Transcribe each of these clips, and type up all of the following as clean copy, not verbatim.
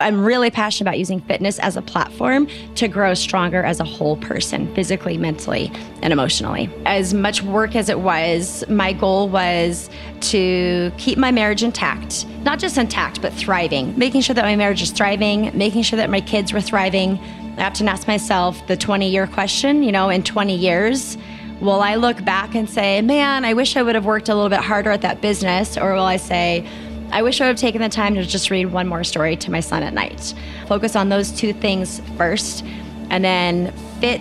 I'm really passionate about using fitness as a platform to grow stronger as a whole person, physically, mentally, and emotionally. As much work as it was, my goal was to keep my marriage intact, not just intact, but thriving, making sure that my marriage is thriving, making sure that my kids were thriving. I often ask myself the 20-year question, you know, in 20 years, will I look back and say, man, I wish I would have worked a little bit harder at that business, or will I say, I wish I would have taken the time to just read one more story to my son at night. Focus on those two things first, and then fit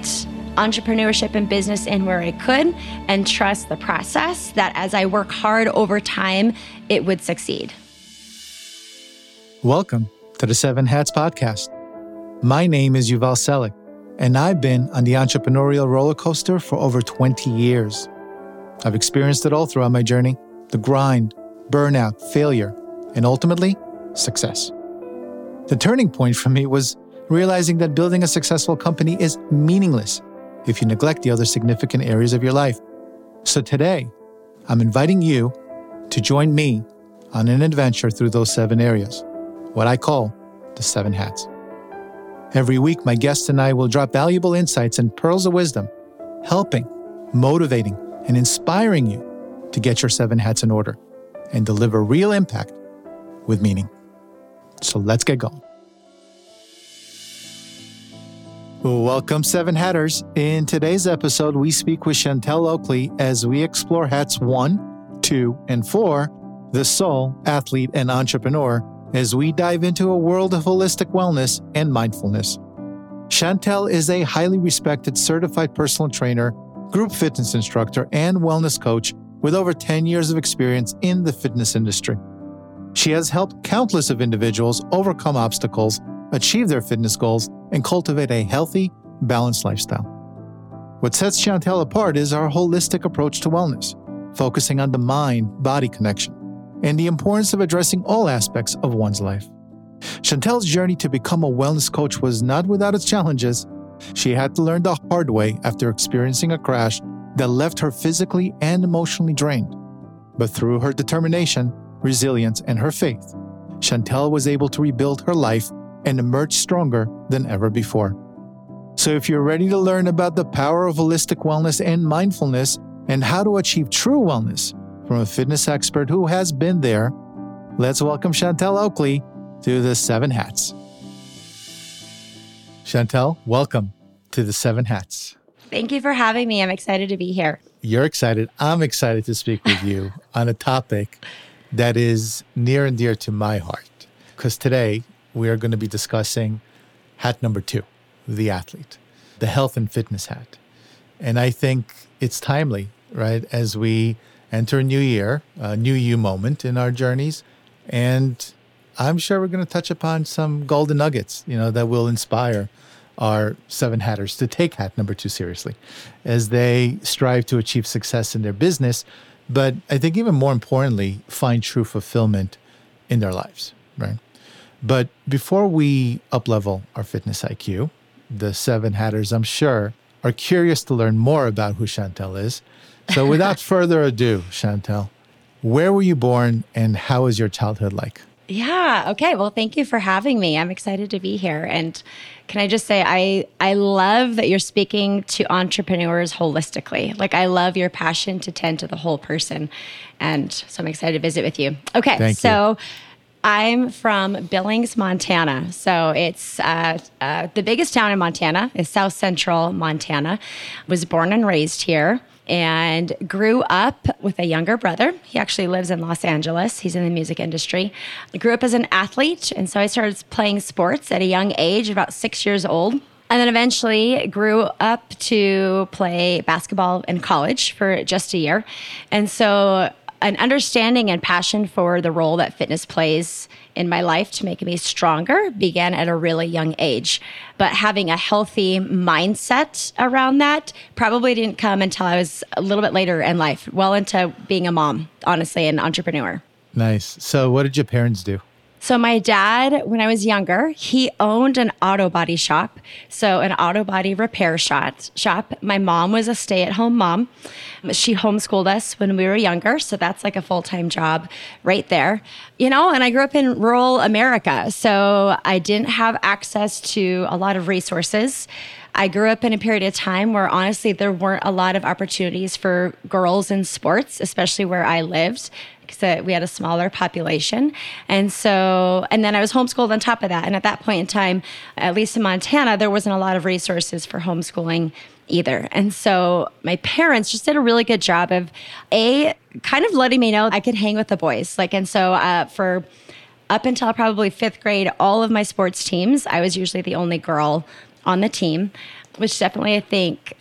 entrepreneurship and business in where I could, and trust the process that as I work hard over time, it would succeed. Welcome to the Seven Hats Podcast. My name is Yuval Selik, and I've been on the entrepreneurial roller coaster for over 20 years. I've experienced it all throughout my journey, the grind, burnout, failure, and ultimately, success. The turning point for me was realizing that building a successful company is meaningless if you neglect the other significant areas of your life. So today, I'm inviting you to join me on an adventure through those seven areas, what I call the Seven Hats. Every week, my guests and I will drop valuable insights and pearls of wisdom, helping, motivating, and inspiring you to get your seven hats in order and deliver real impact with meaning. So let's get going. Welcome, Seven Hatters. In today's episode, we speak with Chantel Oakley as we explore hats 1, 2, and 4, the soul, athlete, and entrepreneur, as we dive into a world of holistic wellness and mindfulness. Chantel is a highly respected certified personal trainer, group fitness instructor, and wellness coach with over 10 years of experience in the fitness industry. She has helped countless of individuals overcome obstacles, achieve their fitness goals, and cultivate a healthy, balanced lifestyle. What sets Chantel apart is our holistic approach to wellness, focusing on the mind-body connection and the importance of addressing all aspects of one's life. Chantel's journey to become a wellness coach was not without its challenges. She had to learn the hard way after experiencing a crash that left her physically and emotionally drained. But through her determination, resilience, and her faith, Chantel was able to rebuild her life and emerge stronger than ever before. So if you're ready to learn about the power of holistic wellness and mindfulness and how to achieve true wellness from a fitness expert who has been there, let's welcome Chantel Oakley to the Seven Hats. Chantel, welcome to the Seven Hats. Thank you for having me. I'm excited to be here. You're excited. I'm excited to speak with you on a topic that is near and dear to my heart, because today we are going to be discussing hat number 2, the athlete, the health and fitness hat. And I think it's timely, right, as we enter a new year, a new you moment in our journeys. And I'm sure we're going to touch upon some golden nuggets, you know, that will inspire our seven hatters to take hat number 2 seriously as they strive to achieve success in their business, but I think even more importantly, find true fulfillment in their lives, right? But before we up-level our fitness IQ, the seven hatters, I'm sure, are curious to learn more about who Chantel is. So without further ado, Chantel, where were you born and how was your childhood like? Yeah. Okay. Well, thank you for having me. I'm excited to be here. And can I just say, I love that you're speaking to entrepreneurs holistically. Like, I love your passion to tend to the whole person. And so I'm excited to visit with you. Okay. Thank you. I'm from Billings, Montana. So it's the biggest town in Montana is South Central Montana. Was born and raised here. And grew up with a younger brother. He actually lives in Los Angeles. He's in the music industry. I grew up as an athlete, and so I started playing sports at a young age, about 6 years old. And then eventually grew up to play basketball in college for just a year. And so an understanding and passion for the role that fitness plays in my life to make me stronger began at a really young age. But having a healthy mindset around that probably didn't come until I was a little bit later in life, well into being a mom, honestly, an entrepreneur. Nice. So what did your parents do? So my dad, when I was younger, he owned an auto body shop. So an auto body repair shop. My mom was a stay-at-home mom. She homeschooled us when we were younger. So that's like a full-time job right there. You know, and I grew up in rural America. So I didn't have access to a lot of resources. I grew up in a period of time where honestly, there weren't a lot of opportunities for girls in sports, especially where I lived, because we had a smaller population. And then I was homeschooled on top of that. And at that point in time, at least in Montana, there wasn't a lot of resources for homeschooling either. And so my parents just did a really good job of kind of letting me know I could hang with the boys. So for up until probably fifth grade, all of my sports teams, I was usually the only girl on the team, which definitely, I think,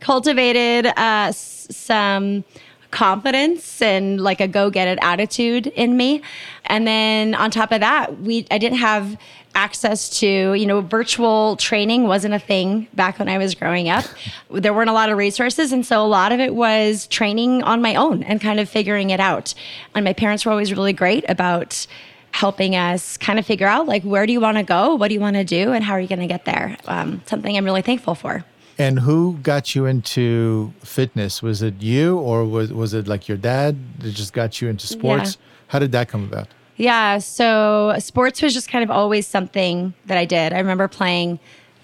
cultivated some confidence and like a go-get-it attitude in me. And then on top of that, I didn't have access to, virtual training wasn't a thing back when I was growing up. There weren't a lot of resources. And so a lot of it was training on my own and kind of figuring it out. And my parents were always really great about helping us kind of figure out, like, where do you want to go? What do you want to do? And how are you going to get there? Something I'm really thankful for. And who got you into fitness? Was it you, or was it like your dad that just got you into sports? Yeah. How did that come about? Yeah, so sports was just kind of always something that I did. I remember playing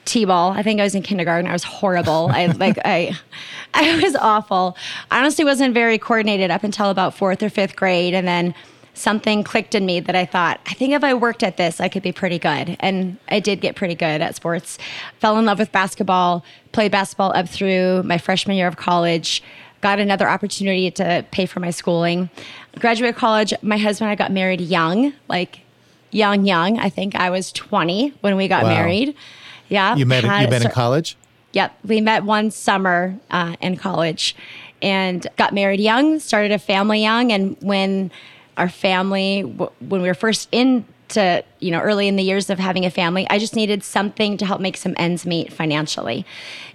T-ball. I think I was in kindergarten. I was horrible. I was awful. I honestly wasn't very coordinated up until about fourth or fifth grade, and then something clicked in me that I thought, I think if I worked at this, I could be pretty good. And I did get pretty good at sports. Fell in love with basketball, played basketball up through my freshman year of college, got another opportunity to pay for my schooling. Graduated college, my husband and I got married young. I think I was 20 when we got married. Yeah. You met in college? Yep. We met one summer in college and got married young, started a family young. And when we were first into, early in the years of having a family, I just needed something to help make some ends meet financially.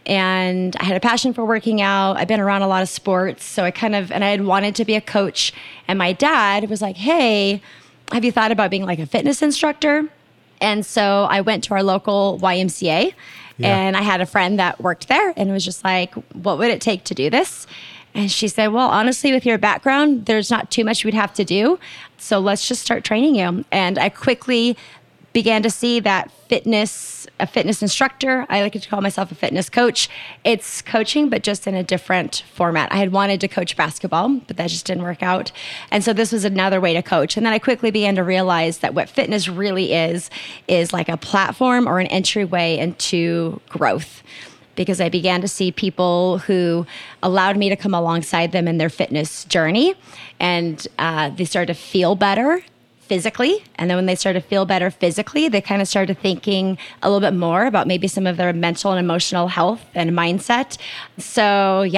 And I had a passion for working out. I've been around a lot of sports. So and I had wanted to be a coach. And my dad was like, hey, have you thought about being like a fitness instructor? And so I went to our local YMCA and I had a friend that worked there and was just like, what would it take to do this? And she said, well, honestly, with your background, there's not too much we'd have to do. So let's just start training you. And I quickly began to see that a fitness instructor, I like to call myself a fitness coach. It's coaching, but just in a different format. I had wanted to coach basketball, but that just didn't work out. And so this was another way to coach. And then I quickly began to realize that what fitness really is like a platform or an entryway into growth. Because I began to see people who allowed me to come alongside them in their fitness journey. And they started to feel better physically. And then when they started to feel better physically, they kind of started thinking a little bit more about maybe some of their mental and emotional health and mindset. So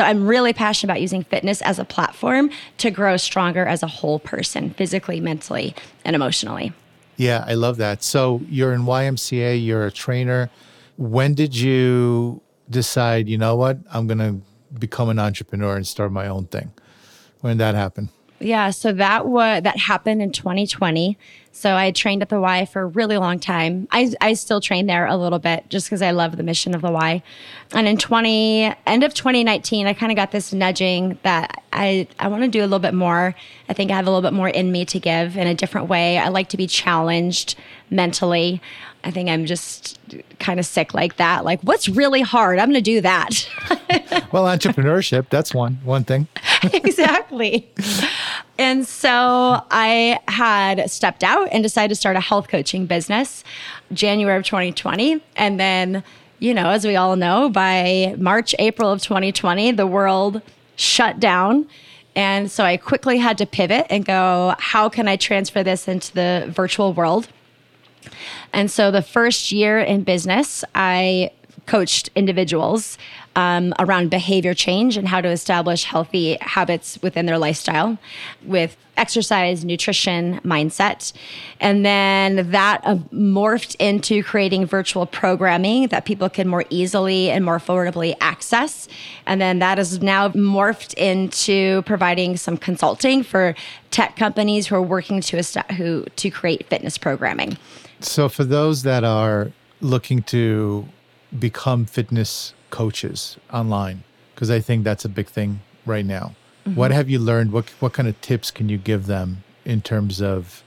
I'm really passionate about using fitness as a platform to grow stronger as a whole person, physically, mentally, and emotionally. Yeah, I love that. So you're in YMCA, you're a trainer. When did you decide, you know what, I'm going to become an entrepreneur and start my own thing? When did that happen? Yeah, so that happened in 2020. So I trained at the Y for a really long time. I still train there a little bit just because I love the mission of the Y. And in end of 2019, I kind of got this nudging that I want to do a little bit more. I think I have a little bit more in me to give in a different way. I like to be challenged mentally. I think I'm just kind of sick like that. Like, what's really hard? I'm going to do that. Well, entrepreneurship, that's one thing. Exactly. And so I had stepped out and decided to start a health coaching business January of 2020. And then, as we all know, by March, April of 2020, the world shut down. And so I quickly had to pivot and go, how can I transfer this into the virtual world? And so the first year in business, I coached individuals around behavior change and how to establish healthy habits within their lifestyle with exercise, nutrition, mindset. And then that morphed into creating virtual programming that people can more easily and more affordably access. And then that is now morphed into providing some consulting for tech companies who are working to create fitness programming. So for those that are looking to become fitness coaches online, because I think that's a big thing right now. Mm-hmm. What have you learned? What kind of tips can you give them in terms of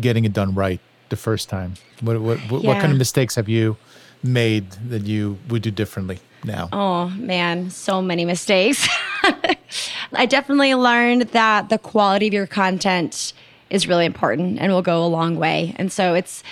getting it done right the first time? What kind of mistakes have you made that you would do differently now? Oh man, so many mistakes. I definitely learned that the quality of your content is really important and will go a long way. And so it's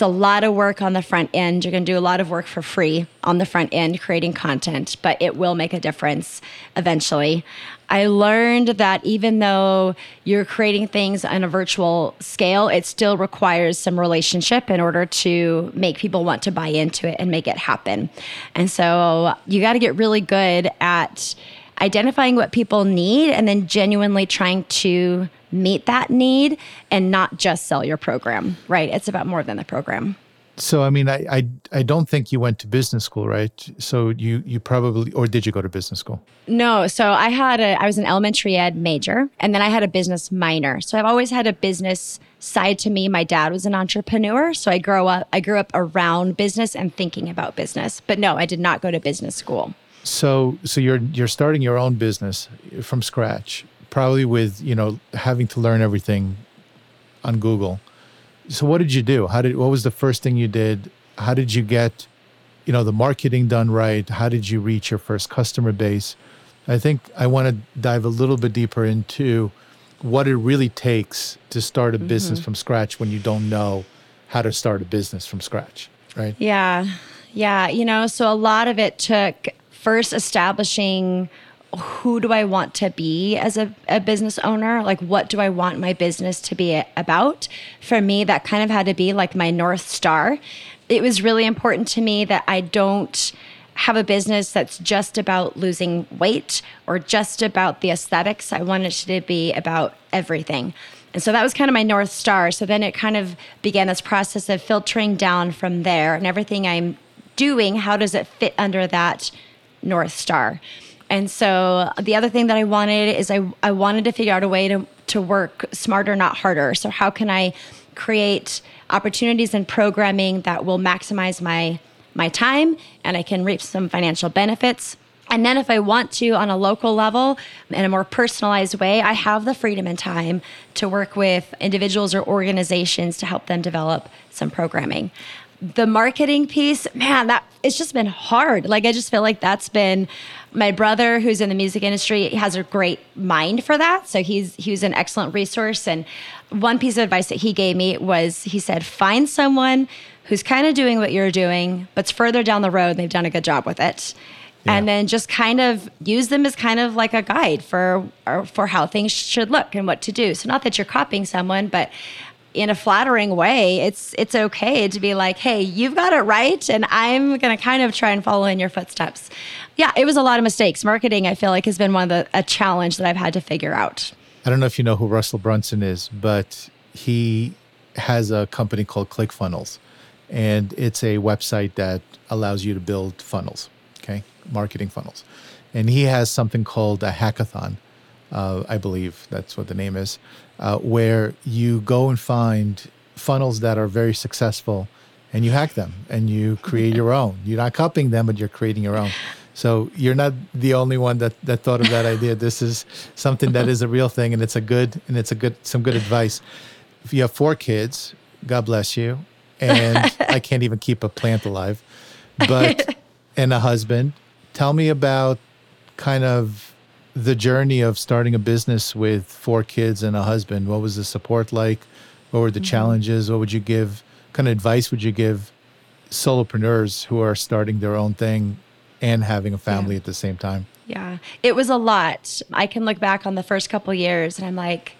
a lot of work on the front end. You're going to do a lot of work for free on the front end creating content, but it will make a difference eventually. I learned that even though you're creating things on a virtual scale, it still requires some relationship in order to make people want to buy into it and make it happen. And so you got to get really good at identifying what people need and then genuinely trying to meet that need and not just sell your program, right? It's about more than the program. So, I mean, I don't think you went to business school, right? So you probably, or did you go to business school? No. So I was an elementary ed major and then I had a business minor. So I've always had a business side to me. My dad was an entrepreneur. So I grew up around business and thinking about business, but no, I did not go to business school. So you're starting your own business from scratch, probably with, having to learn everything on Google. So what did you do? What was the first thing you did? How did you get, the marketing done right? How did you reach your first customer base? I think I want to dive a little bit deeper into what it really takes to start a business from scratch when you don't know how to start a business from scratch, right? Yeah. So a lot of it took first establishing who do I want to be as a business owner? Like, what do I want my business to be about? For me, that kind of had to be like my North Star. It was really important to me that I don't have a business that's just about losing weight or just about the aesthetics. I wanted it to be about everything. And so that was kind of my North Star. So then it kind of began this process of filtering down from there, and everything I'm doing, how does it fit under that North Star? And so the other thing that I wanted is I wanted to figure out a way to work smarter, not harder. So how can I create opportunities and programming that will maximize my time and I can reap some financial benefits? And then if I want to, on a local level, in a more personalized way, I have the freedom and time to work with individuals or organizations to help them develop some programming. The marketing piece, man, that it's just been hard. Like, I just feel like that's been my brother, who's in the music industry, has a great mind for that. So he was an excellent resource. And one piece of advice that he gave me was, he said, find someone who's kind of doing what you're doing, but's further down the road and they've done a good job with it. Yeah. And then just kind of use them as kind of like a guide for how things should look and what to do. So not that you're copying someone, but in a flattering way, it's okay to be like, hey, you've got it right, and I'm going to kind of try and follow in your footsteps. Yeah, it was a lot of mistakes. Marketing, I feel like, has been a challenge that I've had to figure out. I don't know if you know who Russell Brunson is, but he has a company called ClickFunnels, and it's a website that allows you to build funnels, okay, marketing funnels. And he has something called a hackathon. I believe that's what the name is, where you go and find funnels that are very successful and you hack them and you create your own. You're not copying them, but you're creating your own. So you're not the only one that thought of that idea. This is something that is a real thing, and it's some good advice. If you have 4 kids, God bless you. And I can't even keep a plant alive, and a husband. Tell me about kind of the journey of starting a business with 4 kids and a husband. What was the support like? What were the challenges? What would you give? Kind of advice would you give solopreneurs who are starting their own thing and having a family at the same time? Yeah, it was a lot. I can look back on the first couple of years and I'm like,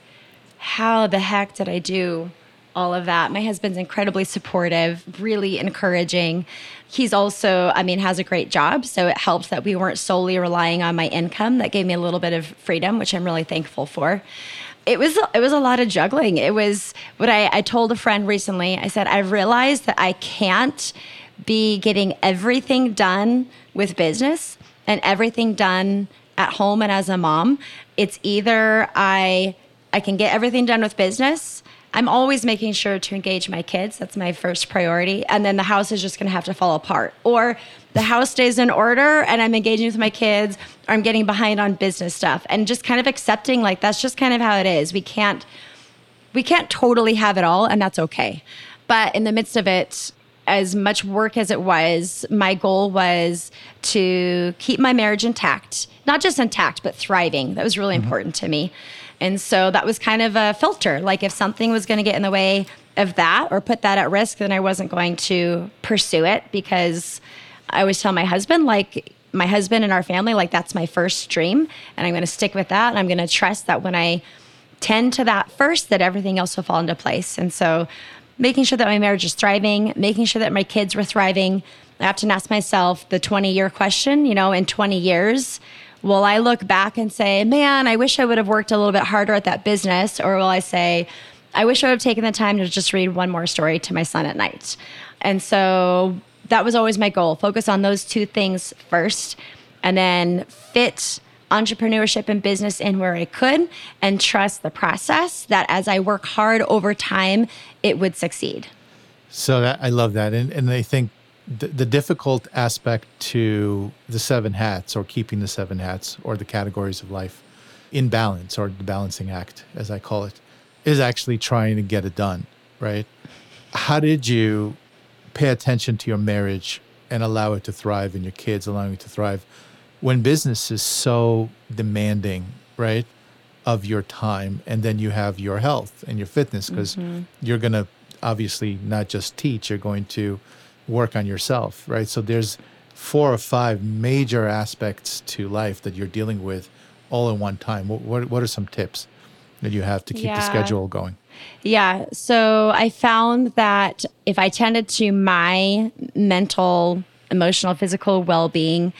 how the heck did I do all of that. My husband's incredibly supportive, really encouraging. He's also, I mean, has a great job. So it helps that we weren't solely relying on my income. That gave me a little bit of freedom, which I'm really thankful for. It was a lot of juggling. It was what I told a friend recently. I said, I've realized that I can't be getting everything done with business and everything done at home and as a mom. It's either I can get everything done with business. I'm always making sure to engage my kids. That's my first priority. And then the house is just going to have to fall apart. Or the house stays in order and I'm engaging with my kids, or I'm getting behind on business stuff. And just kind of accepting, like, that's just kind of how it is. We can't totally have it all, and that's okay. But in the midst of it, as much work as it was, my goal was to keep my marriage intact. Not just intact, but thriving. That was really important to me. And so that was kind of a filter. Like, if something was going to get in the way of that or put that at risk, then I wasn't going to pursue it, because I always tell my husband and our family, like, that's my first dream, and I'm going to stick with that. And I'm going to trust that when I tend to that first, that everything else will fall into place. And so making sure that my marriage is thriving, making sure that my kids were thriving. I often ask myself the 20-year question, you know, in 20 years, will I look back and say, man, I wish I would have worked a little bit harder at that business? Or will I say, I wish I would have taken the time to just read one more story to my son at night? And so that was always my goal. Focus on those two things first, and then fit entrepreneurship and business in where I could, and trust the process that as I work hard over time, it would succeed. So that, I love that. And I think the difficult aspect to the seven hats, or keeping the seven hats, or the categories of life in balance, or the balancing act, as I call it, is actually trying to get it done, right? How did you pay attention to your marriage and allow it to thrive, and your kids allowing it to thrive, when business is so demanding, right, of your time? And then you have your health and your fitness, because you're going to obviously not just teach, you're going to work on yourself, right? So there's 4 or 5 major aspects to life that you're dealing with all in one time. What are some tips that you have to keep the schedule going? Yeah. So I found that if I tended to my mental, emotional, physical well-being,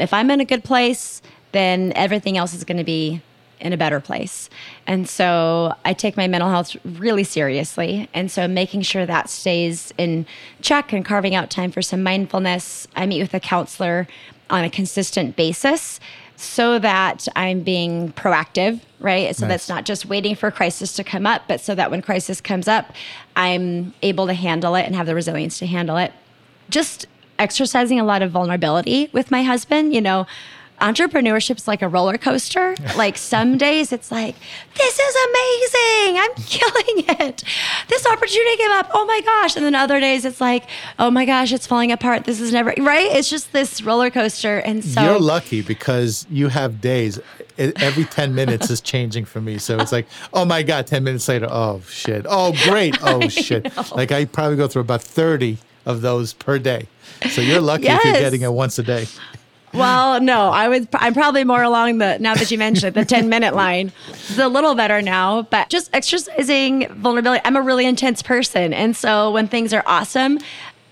if I'm in a good place, then everything else is going to be in a better place. And so I take my mental health really seriously. And so making sure that stays in check, and carving out time for some mindfulness. I meet with a counselor on a consistent basis so that I'm being proactive, right? So that's not just waiting for crisis to come up, but so that when crisis comes up, I'm able to handle it and have the resilience to handle it. Just exercising a lot of vulnerability with my husband. You know, entrepreneurship's like a roller coaster. Like, some days it's like, this is amazing, I'm killing it, this opportunity came up, oh my gosh. And then other days it's like, oh my gosh, it's falling apart, this is never, right? It's just this roller coaster. And so you're lucky because you have days, every 10 minutes is changing for me. So it's like, oh my God, 10 minutes later, oh shit, oh great, oh shit. Like, I probably go through about 30 of those per day. So you're lucky if you're getting it once a day. Well, no, I'm probably more along the, now that you mentioned it, the 10-minute line. It's a little better now, but just exercising vulnerability. I'm a really intense person. And so when things are awesome,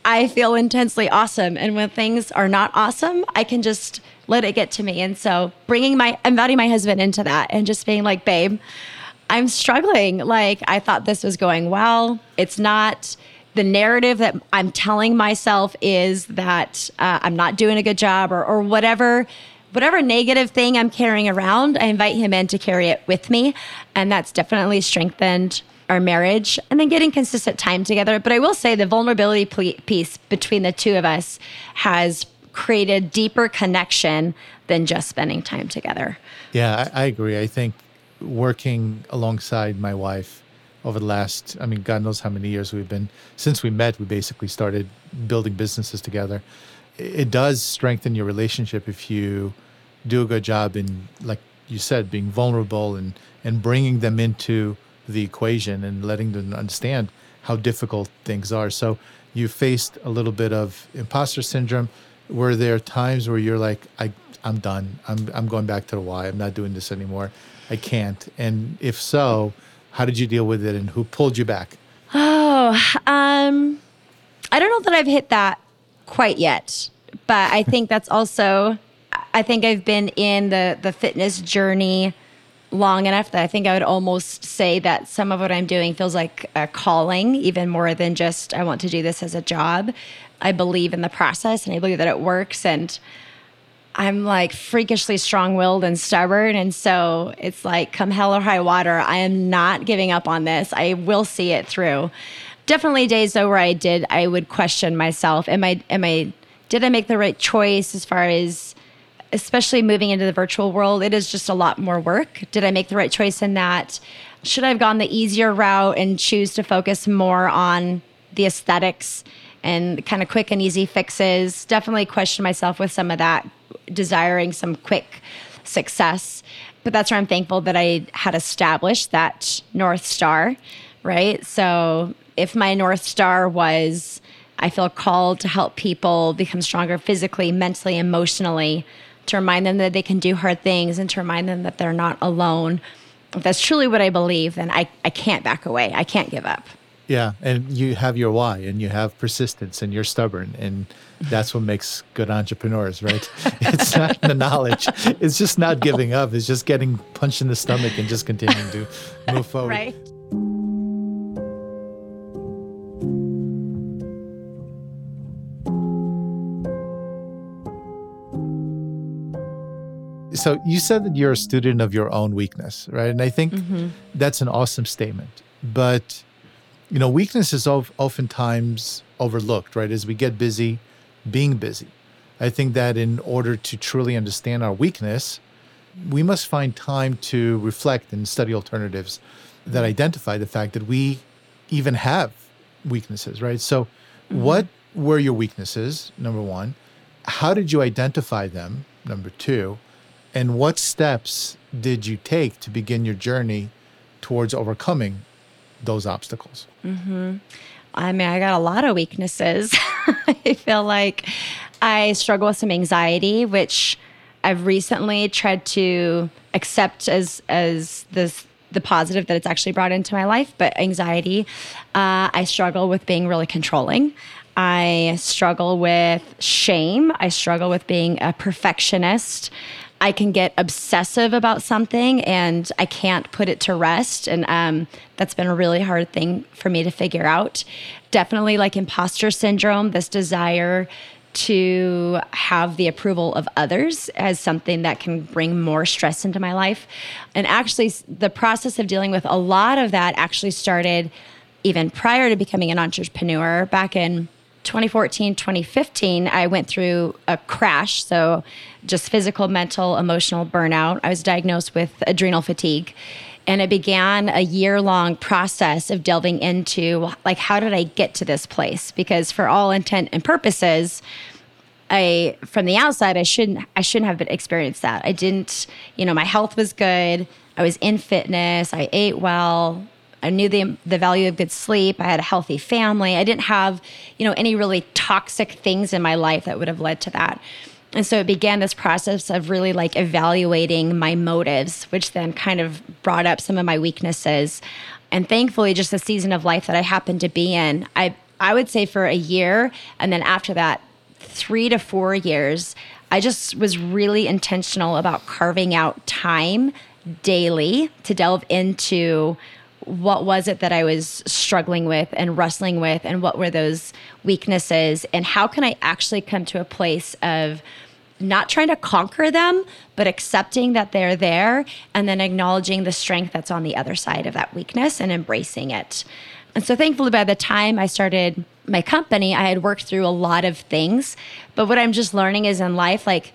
I feel intensely awesome. And when things are not awesome, I can just let it get to me. And so inviting my husband into that and just being like, babe, I'm struggling. Like, I thought this was going well. It's not. The narrative that I'm telling myself is that I'm not doing a good job, or whatever negative thing I'm carrying around. I invite him in to carry it with me. And that's definitely strengthened our marriage, and then getting consistent time together. But I will say the vulnerability piece between the two of us has created deeper connection than just spending time together. Yeah, I agree. I think working alongside my wife over the last, I mean, God knows how many years we've been, since we met, we basically started building businesses together. It does strengthen your relationship if you do a good job in, like you said, being vulnerable and bringing them into the equation and letting them understand how difficult things are. So you faced a little bit of imposter syndrome. Were there times where you're like, I'm done. I'm going back to the why. I'm not doing this anymore. I can't. And if so, how did you deal with it, and who pulled you back? I don't know that I've hit that quite yet, but I think that's also, I think I've been in the fitness journey long enough that I think I would almost say that some of what I'm doing feels like a calling, even more than just I want to do this as a job. I believe in the process and I believe that it works, and I'm like freakishly strong-willed and stubborn, and so it's like come hell or high water, I am not giving up on this. I will see it through. Definitely days though where I would question myself. Did I make the right choice as far as, especially moving into the virtual world, it is just a lot more work. Did I make the right choice in that? Should I have gone the easier route and choose to focus more on the aesthetics and kind of quick and easy fixes? Definitely question myself with some of that, desiring some quick success. But that's where I'm thankful that I had established that North Star, right? So if my North Star was, I feel called to help people become stronger physically, mentally, emotionally, to remind them that they can do hard things and to remind them that they're not alone. If that's truly what I believe, then I can't back away. I can't give up. Yeah. And you have your why and you have persistence and you're stubborn. And that's what makes good entrepreneurs, right? It's not the knowledge. It's just not giving up. It's just getting punched in the stomach and just continuing to move forward. Right. So you said that you're a student of your own weakness, right? And I think that's an awesome statement. But, you know, weakness is oftentimes overlooked, right? As we get busy, being busy. I think that in order to truly understand our weakness, we must find time to reflect and study alternatives that identify the fact that we even have weaknesses, right? So what were your weaknesses, number one? How did you identify them, number two? And what steps did you take to begin your journey towards overcoming those obstacles? I mean, I got a lot of weaknesses. I feel like I struggle with some anxiety, which I've recently tried to accept as the positive that it's actually brought into my life. But anxiety, I struggle with being really controlling. I struggle with shame. I struggle with being a perfectionist. I can get obsessive about something and I can't put it to rest. And that's been a really hard thing for me to figure out. Definitely like imposter syndrome, this desire to have the approval of others as something that can bring more stress into my life. And actually the process of dealing with a lot of that actually started even prior to becoming an entrepreneur. Back in 2014, 2015, I went through a crash. So just physical, mental, emotional burnout. I was diagnosed with adrenal fatigue. And it began a year-long process of delving into, like, how did I get to this place? Because for all intent and purposes, from the outside, I shouldn't have experienced that. I didn't, you know, my health was good. I was in fitness. I ate well. I knew the value of good sleep. I had a healthy family. I didn't have, you know, any really toxic things in my life that would have led to that. And so it began this process of really like evaluating my motives, which then kind of brought up some of my weaknesses. And thankfully, just the season of life that I happened to be in, I would say for a year, and then after that, 3 to 4 years, I just was really intentional about carving out time daily to delve into what was it that I was struggling with and wrestling with, and what were those weaknesses, and how can I actually come to a place of not trying to conquer them, but accepting that they're there and then acknowledging the strength that's on the other side of that weakness and embracing it. And so thankfully, by the time I started my company, I had worked through a lot of things. But what I'm just learning is in life, like,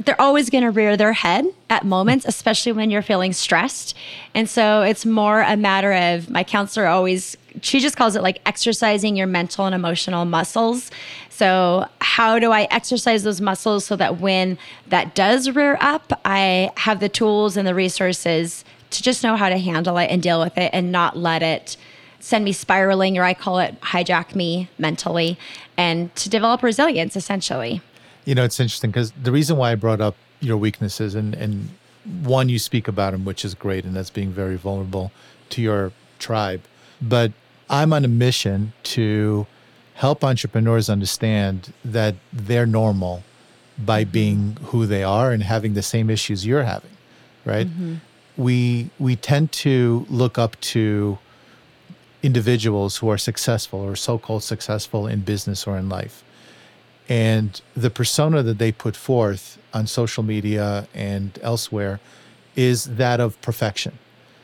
they're always going to rear their head at moments, especially when you're feeling stressed. And so it's more a matter of, my counselor always, she just calls it like exercising your mental and emotional muscles. So how do I exercise those muscles so that when that does rear up, I have the tools and the resources to just know how to handle it and deal with it and not let it send me spiraling, or I call it hijack me mentally, and to develop resilience essentially. You know, it's interesting because the reason why I brought up your weaknesses, and one, you speak about them, which is great, and that's being very vulnerable to your tribe. But I'm on a mission to help entrepreneurs understand that they're normal by being who they are and having the same issues you're having, right? Mm-hmm. We tend to look up to individuals who are successful or so-called successful in business or in life. And the persona that they put forth on social media and elsewhere is that of perfection.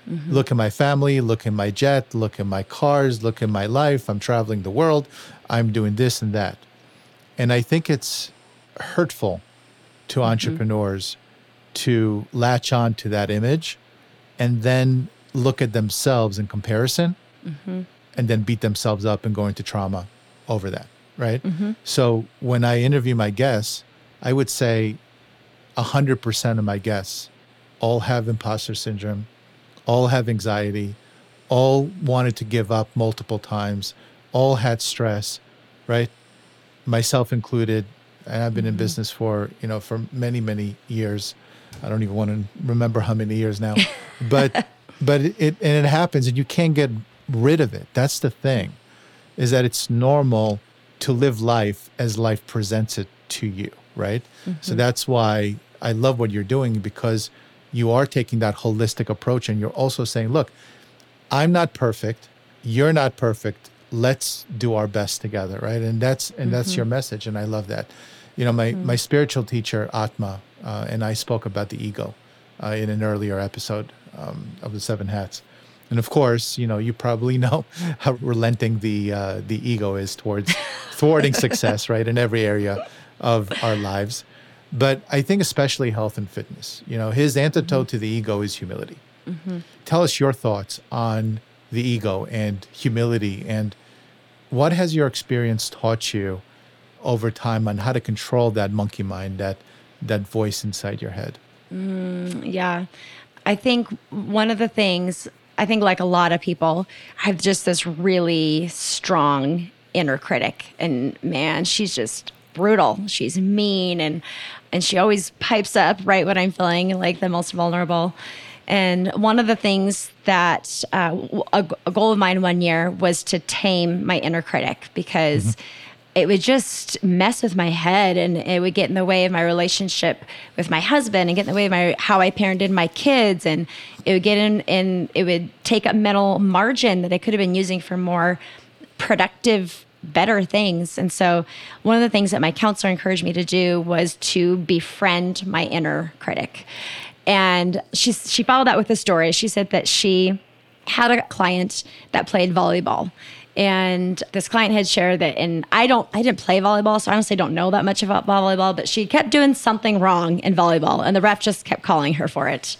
Mm-hmm. Look at my family, look at my jet, look at my cars, look at my life. I'm traveling the world. I'm doing this and that. And I think it's hurtful to entrepreneurs to latch on to that image and then look at themselves in comparison and then beat themselves up and go into trauma over that, right? Mm-hmm. So when I interview my guests, I would say 100% of my guests all have imposter syndrome, all have anxiety, all wanted to give up multiple times, all had stress, right? Myself included, and I've been in business for, for many, many years. I don't even want to remember how many years now, but it happens, and you can't get rid of it. That's the thing, is that it's normal to live life as life presents it to you, right? Mm-hmm. So that's why I love what you're doing, because you are taking that holistic approach, and you're also saying, look, I'm not perfect. You're not perfect. Let's do our best together, right? And that's your message, and I love that. My spiritual teacher, Atma, and I spoke about the ego in an earlier episode of The Seven Hats. And of course, you probably know how relenting the ego is towards thwarting success, right, in every area of our lives. But I think especially health and fitness. His antidote to the ego is humility. Mm-hmm. Tell us your thoughts on the ego and humility, and what has your experience taught you over time on how to control that monkey mind, that voice inside your head? Yeah. I think one of the things, like a lot of people, I have just this really strong inner critic. And man, she's just brutal. She's mean. And she always pipes up right when I'm feeling like the most vulnerable. And one of the things that a goal of mine one year was to tame my inner critic, because it would just mess with my head, and it would get in the way of my relationship with my husband, and get in the way of how I parented my kids, and it would get in, and it would take up mental margin that I could have been using for more productive, better things. And so one of the things that my counselor encouraged me to do was to befriend my inner critic. And she followed that with a story. She said that she had a client that played volleyball. And this client had shared that, and I didn't play volleyball, so I honestly don't know that much about volleyball, but she kept doing something wrong in volleyball, and the ref just kept calling her for it.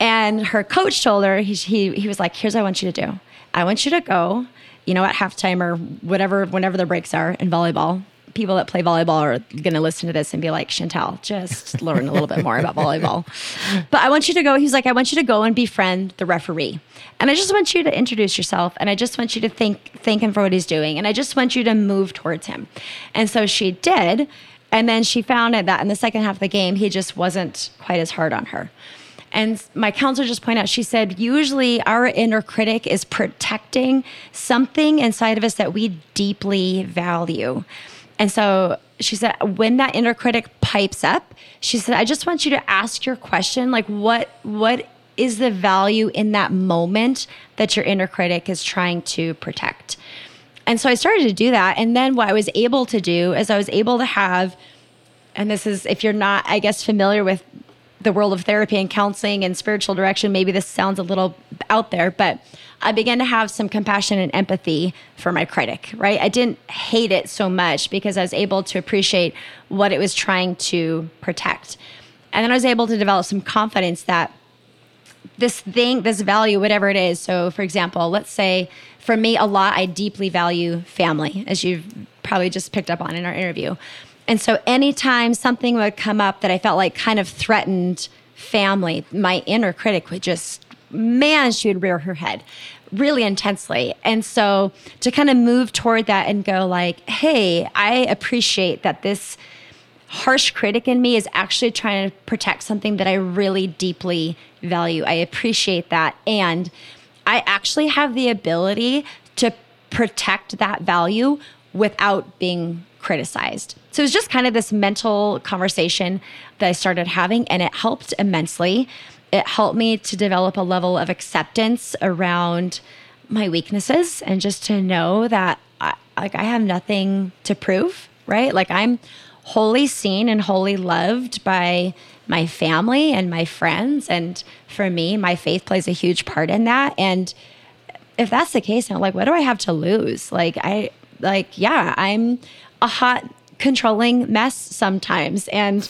And her coach told her, he was like, here's what I want you to do. I want you to go, at halftime or whatever, whenever the breaks are in volleyball. People that play volleyball are going to listen to this and be like, Chantel, just learn a little bit more about volleyball. But I want you to go. He's like, I want you to go and befriend the referee. And I just want you to introduce yourself. And I just want you to thank him for what he's doing. And I just want you to move towards him. And so she did. And then she found that in the second half of the game, he just wasn't quite as hard on her. And my counselor just pointed out, she said, usually our inner critic is protecting something inside of us that we deeply value. And so she said, when that inner critic pipes up, she said, I just want you to ask your question, like, what is the value in that moment that your inner critic is trying to protect? And so I started to do that. And then what I was able to do is I was able to have, and this is, if you're not, I guess, familiar with the world of therapy and counseling and spiritual direction, maybe this sounds a little out there, but I began to have some compassion and empathy for my critic, right? I didn't hate it so much because I was able to appreciate what it was trying to protect. And then I was able to develop some confidence that this thing, this value, whatever it is. So for example, let's say for me, a lot, I deeply value family, as you've probably just picked up on in our interview. And so anytime something would come up that I felt like kind of threatened family, my inner critic would just, man, she would rear her head really intensely. And so to kind of move toward that and go like, hey, I appreciate that this harsh critic in me is actually trying to protect something that I really deeply value. I appreciate that. And I actually have the ability to protect that value without being criticized. So it was just kind of this mental conversation that I started having, and it helped immensely. It helped me to develop a level of acceptance around my weaknesses and just to know that I have nothing to prove, right? Like I'm wholly seen and wholly loved by my family and my friends. And for me, my faith plays a huge part in that. And if that's the case, I'm like, what do I have to lose? I'm a hot controlling mess sometimes. And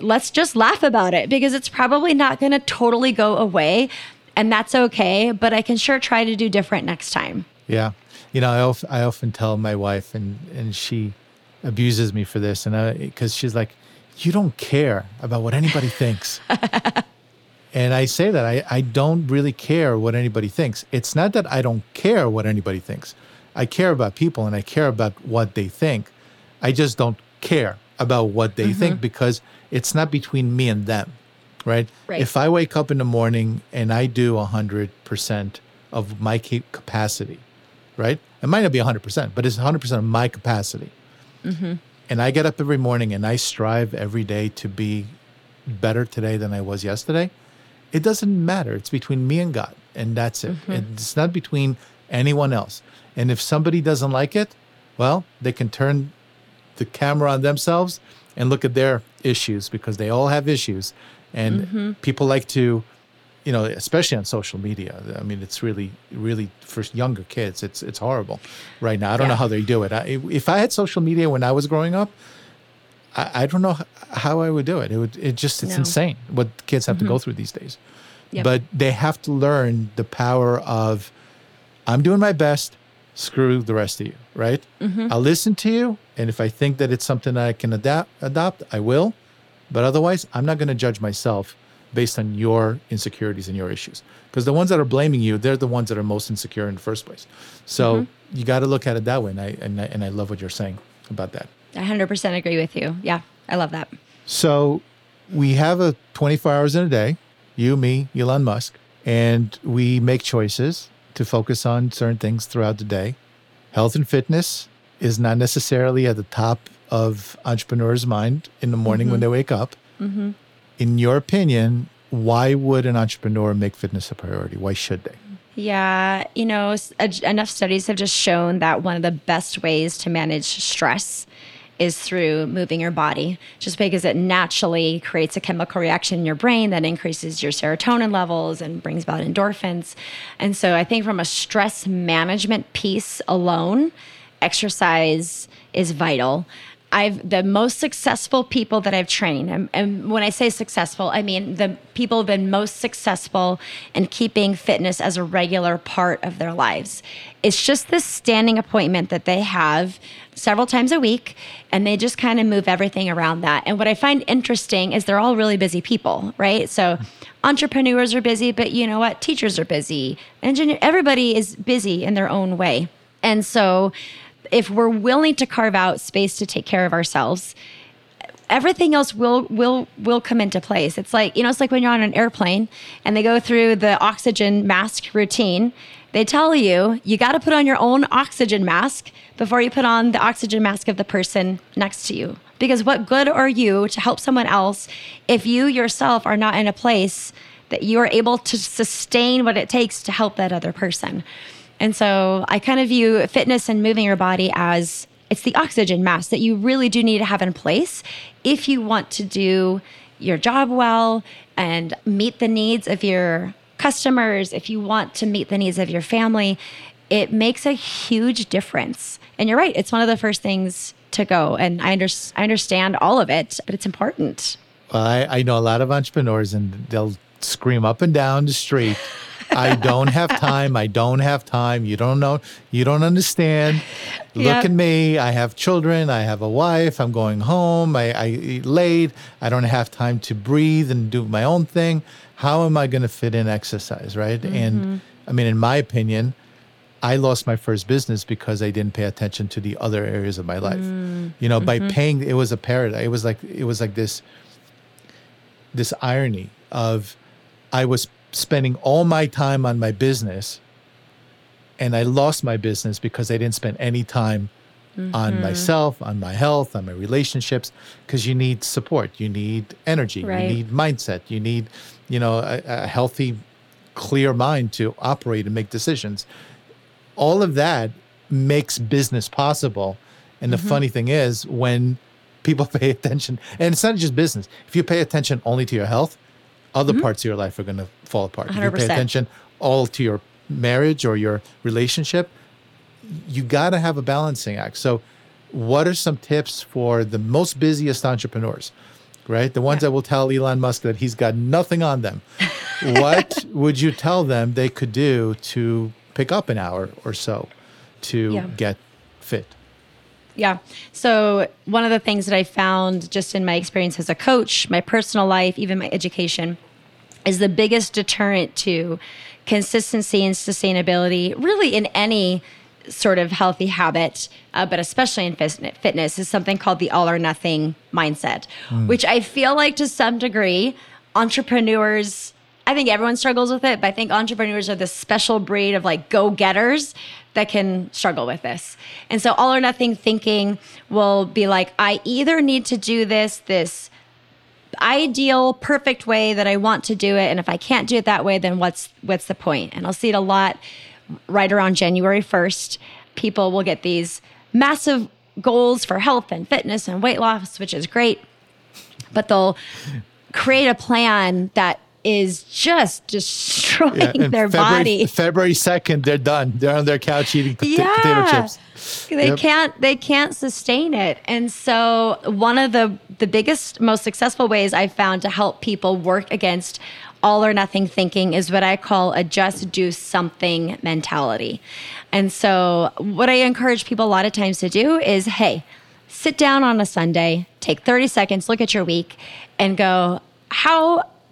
let's just laugh about it because it's probably not going to totally go away. And that's okay. But I can sure try to do different next time. Yeah. You know, I often tell my wife, and she abuses me for this, and because she's like, you don't care about what anybody thinks. And I say that I don't really care what anybody thinks. It's not that I don't care what anybody thinks. I care about people and I care about what they think. I just don't care about what they think because it's not between me and them, right? If I wake up in the morning and I do 100% of my capacity, right? It might not be 100%, but it's 100% of my capacity. Mm-hmm. And I get up every morning and I strive every day to be better today than I was yesterday. It doesn't matter. It's between me and God, and that's it. Mm-hmm. It's not between anyone else. And if somebody doesn't like it, well, they can turn the camera on themselves and look at their issues because they all have issues. And people like to, you know, especially on social media. I mean, it's really, really for younger kids, it's horrible right now. I don't know how they do it. If I had social media when I was growing up, I don't know how I would do it. It's insane what kids have to go through these days. Yep. But they have to learn the power of, I'm doing my best, screw the rest of you, right? Mm-hmm. I'll listen to you, and if I think that it's something that I can adopt, I will. But otherwise, I'm not going to judge myself based on your insecurities and your issues. Because the ones that are blaming you, they're the ones that are most insecure in the first place. So you got to look at it that way, and I love what you're saying about that. I 100% agree with you. Yeah, I love that. So we have 24 hours in a day, you, me, Elon Musk, and we make choices to focus on certain things throughout the day. Health and fitness is not necessarily at the top of entrepreneurs' mind in the morning when they wake up. Mm-hmm. In your opinion, why would an entrepreneur make fitness a priority? Why should they? Yeah, you know, enough studies have just shown that one of the best ways to manage stress is through moving your body, just because it naturally creates a chemical reaction in your brain that increases your serotonin levels and brings about endorphins. And so I think from a stress management piece alone, exercise is vital. The most successful people that I've trained, and when I say successful, I mean the people who've been most successful in keeping fitness as a regular part of their lives. It's just this standing appointment that they have several times a week, and they just kind of move everything around that. And what I find interesting is they're all really busy people, right? So entrepreneurs are busy, but you know what? Teachers are busy. Everybody is busy in their own way. And so if we're willing to carve out space to take care of ourselves, everything else will come into place. It's like, you know, it's like when you're on an airplane and they go through the oxygen mask routine. They tell you, you got to put on your own oxygen mask before you put on the oxygen mask of the person next to you. Because what good are you to help someone else if you yourself are not in a place that you are able to sustain what it takes to help that other person? And so I kind of view fitness and moving your body as it's the oxygen mask that you really do need to have in place if you want to do your job well and meet the needs of your customers, if you want to meet the needs of your family. It makes a huge difference. And you're right, it's one of the first things to go. And I understand all of it, but it's important. Well, I know a lot of entrepreneurs and they'll scream up and down the street, I don't have time. You don't know. You don't understand. Look at me. I have children. I have a wife. I'm going home. I eat late. I don't have time to breathe and do my own thing. How am I going to fit in exercise, right? Mm-hmm. And I mean, in my opinion, I lost my first business because I didn't pay attention to the other areas of my life. Mm-hmm. You know, by paying, it was a paradox. It was like this irony of I was spending all my time on my business And I lost my business because I didn't spend any time on myself, on my health, on my relationships, because you need support, you need energy, you need mindset, you need, you know, a healthy, clear mind to operate and make decisions. All of that makes business possible. And the funny thing is when people pay attention, and it's not just business, if you pay attention only to your health, other parts of your life are going to fall apart. 100%. If you pay attention all to your marriage or your relationship, you got to have a balancing act. So what are some tips for the most busiest entrepreneurs, right? The ones that will tell Elon Musk that he's got nothing on them. What would you tell them they could do to pick up an hour or so to get fit? Yeah. So one of the things that I found just in my experience as a coach, my personal life, even my education, is the biggest deterrent to consistency and sustainability, really in any sort of healthy habit, but especially in fitness, is something called the all or nothing mindset, which I feel like to some degree, entrepreneurs, I think everyone struggles with it, but I think entrepreneurs are this special breed of like go-getters that can struggle with this. And so all or nothing thinking will be like, I either need to do this ideal, perfect way that I want to do it. And if I can't do it that way, then what's the point? And I'll see it a lot right around January 1st. People will get these massive goals for health and fitness and weight loss, which is great, but they'll create a plan that is just destroying their body. February 2nd, they're done. They're on their couch eating potato chips. They can't sustain it. And so one of the biggest, most successful ways I've found to help people work against all or nothing thinking is what I call a just do something mentality. And so what I encourage people a lot of times to do is, hey, sit down on a Sunday, take 30 seconds, look at your week and go,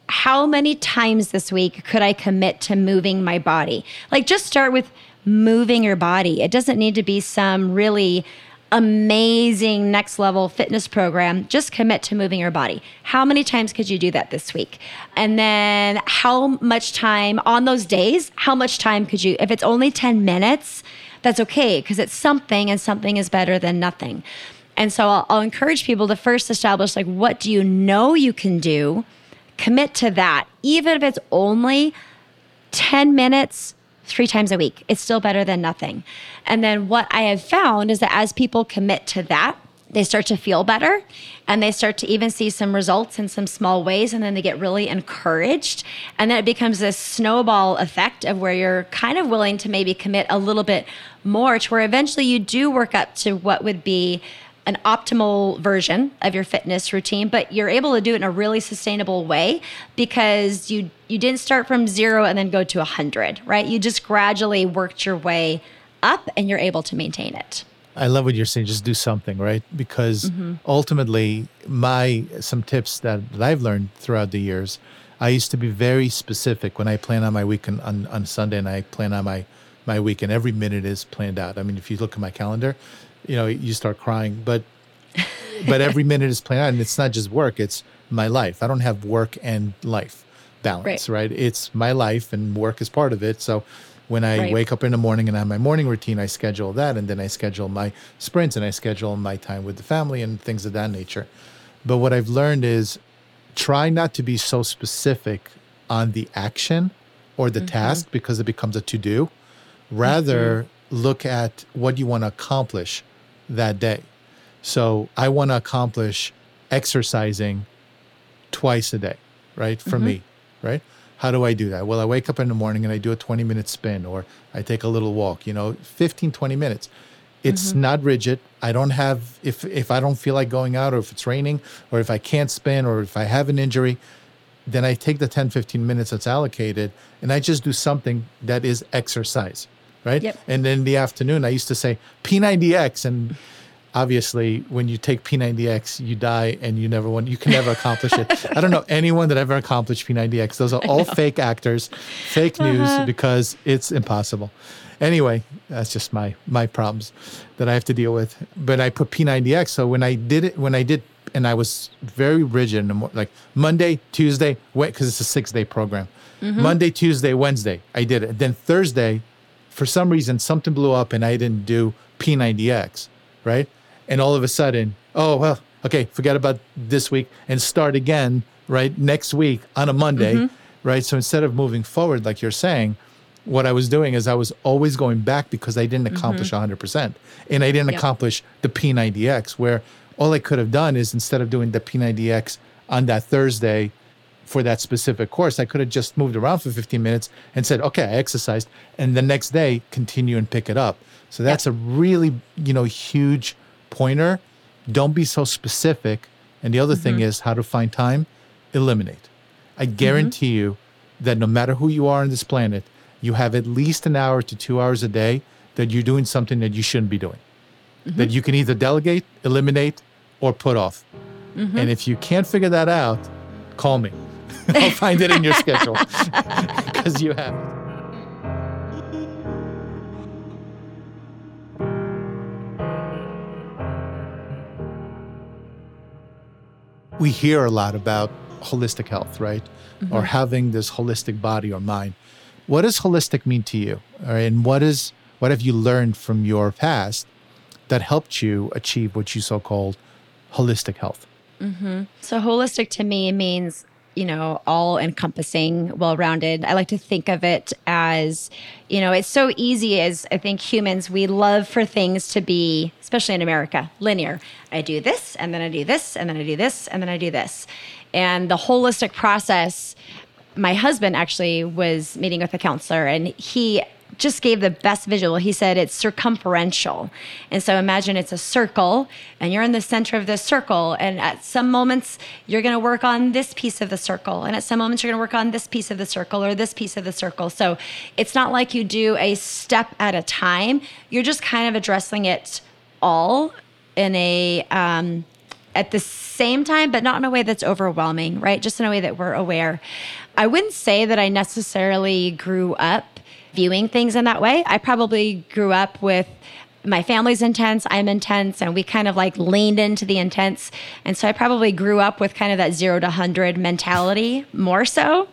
how many times this week could I commit to moving my body? Like just start with moving your body. It doesn't need to be some really amazing next level fitness program. Just commit to moving your body. How many times could you do that this week? And then how much time on those days, how much time could you, if it's only 10 minutes, that's okay because it's something and something is better than nothing. And so I'll encourage people to first establish like, what do you know you can do? Commit to that. Even if it's only 10 minutes, 3 times a week, it's still better than nothing. And then what I have found is that as people commit to that, they start to feel better and they start to even see some results in some small ways. And then they get really encouraged. And then it becomes this snowball effect of where you're kind of willing to maybe commit a little bit more to where eventually you do work up to what would be an optimal version of your fitness routine, but you're able to do it in a really sustainable way because you didn't start from 0 and then go to 100, right? You just gradually worked your way up and you're able to maintain it. I love what you're saying, just do something, right? Because ultimately, some tips that I've learned throughout the years, I used to be very specific when I plan on my weekend on Sunday and I plan on my weekend. Every minute is planned out. I mean, if you look at my calendar, you know, you start crying, but every minute is planned out, and it's not just work, it's my life. I don't have work and life balance, right? It's my life and work is part of it. So when I wake up in the morning and I have my morning routine, I schedule that, and then I schedule my sprints and I schedule my time with the family and things of that nature. But what I've learned is try not to be so specific on the action or the task because it becomes a to-do. Rather, look at what you want to accomplish that day. So I want to accomplish exercising twice a day, right? For me, right? How do I do that? Well, I wake up in the morning and I do a 20-minute spin or I take a little walk, you know, 15, 20 minutes. It's not rigid. I don't have, if I don't feel like going out or if it's raining or if I can't spin or if I have an injury, then I take the 10, 15 minutes that's allocated and I just do something that is exercise. Right? Yep. And then in the afternoon, I used to say P90X. And obviously, when you take P90X, you die and you can never accomplish it. I don't know anyone that ever accomplished P90X. Those are all fake actors, fake news, because it's impossible. Anyway, that's just my problems that I have to deal with. But I put P90X. So when I did, and I was very rigid, in the like Monday, Tuesday, because it's a 6-day program. Monday, Tuesday, Wednesday, I did it. Then Thursday, for some reason, something blew up and I didn't do P90X, right? And all of a sudden, oh, well, okay, forget about this week and start again, right? Next week on a Monday, right? So instead of moving forward, like you're saying, what I was doing is I was always going back because I didn't accomplish 100%. And I didn't accomplish the P90X, where all I could have done is instead of doing the P90X on that Thursday for that specific course, I could have just moved around for 15 minutes and said, okay, I exercised. And the next day, continue and pick it up. So that's a really, you know, huge pointer. Don't be so specific. And the other thing is how to find time, eliminate. I guarantee you that no matter who you are on this planet, you have at least an hour to 2 hours a day that you're doing something that you shouldn't be doing, that you can either delegate, eliminate, or put off. And if you can't figure that out, call me. I'll find it in your schedule because you have it. We hear a lot about holistic health, right? Or having this holistic body or mind. What does holistic mean to you? All right, and what have you learned from your past that helped you achieve what you so-called holistic health? So holistic to me means, you know, all-encompassing, well-rounded. I like to think of it as, you know, it's so easy as I think humans, we love for things to be, especially in America, linear. I do this, and then I do this, and then I do this, and then I do this. And the holistic process, my husband actually was meeting with a counselor, and he just gave the best visual. He said it's circumferential. And so imagine it's a circle and you're in the center of this circle. And at some moments, you're going to work on this piece of the circle. And at some moments, you're going to work on this piece of the circle or this piece of the circle. So it's not like you do a step at a time. You're just kind of addressing it all in a at the same time, but not in a way that's overwhelming, right? Just in a way that we're aware. I wouldn't say that I necessarily grew up viewing things in that way. I probably grew up with my family's intense, I'm intense, and we kind of like leaned into the intense. And so I probably grew up with kind of that 0 to 100 mentality more so.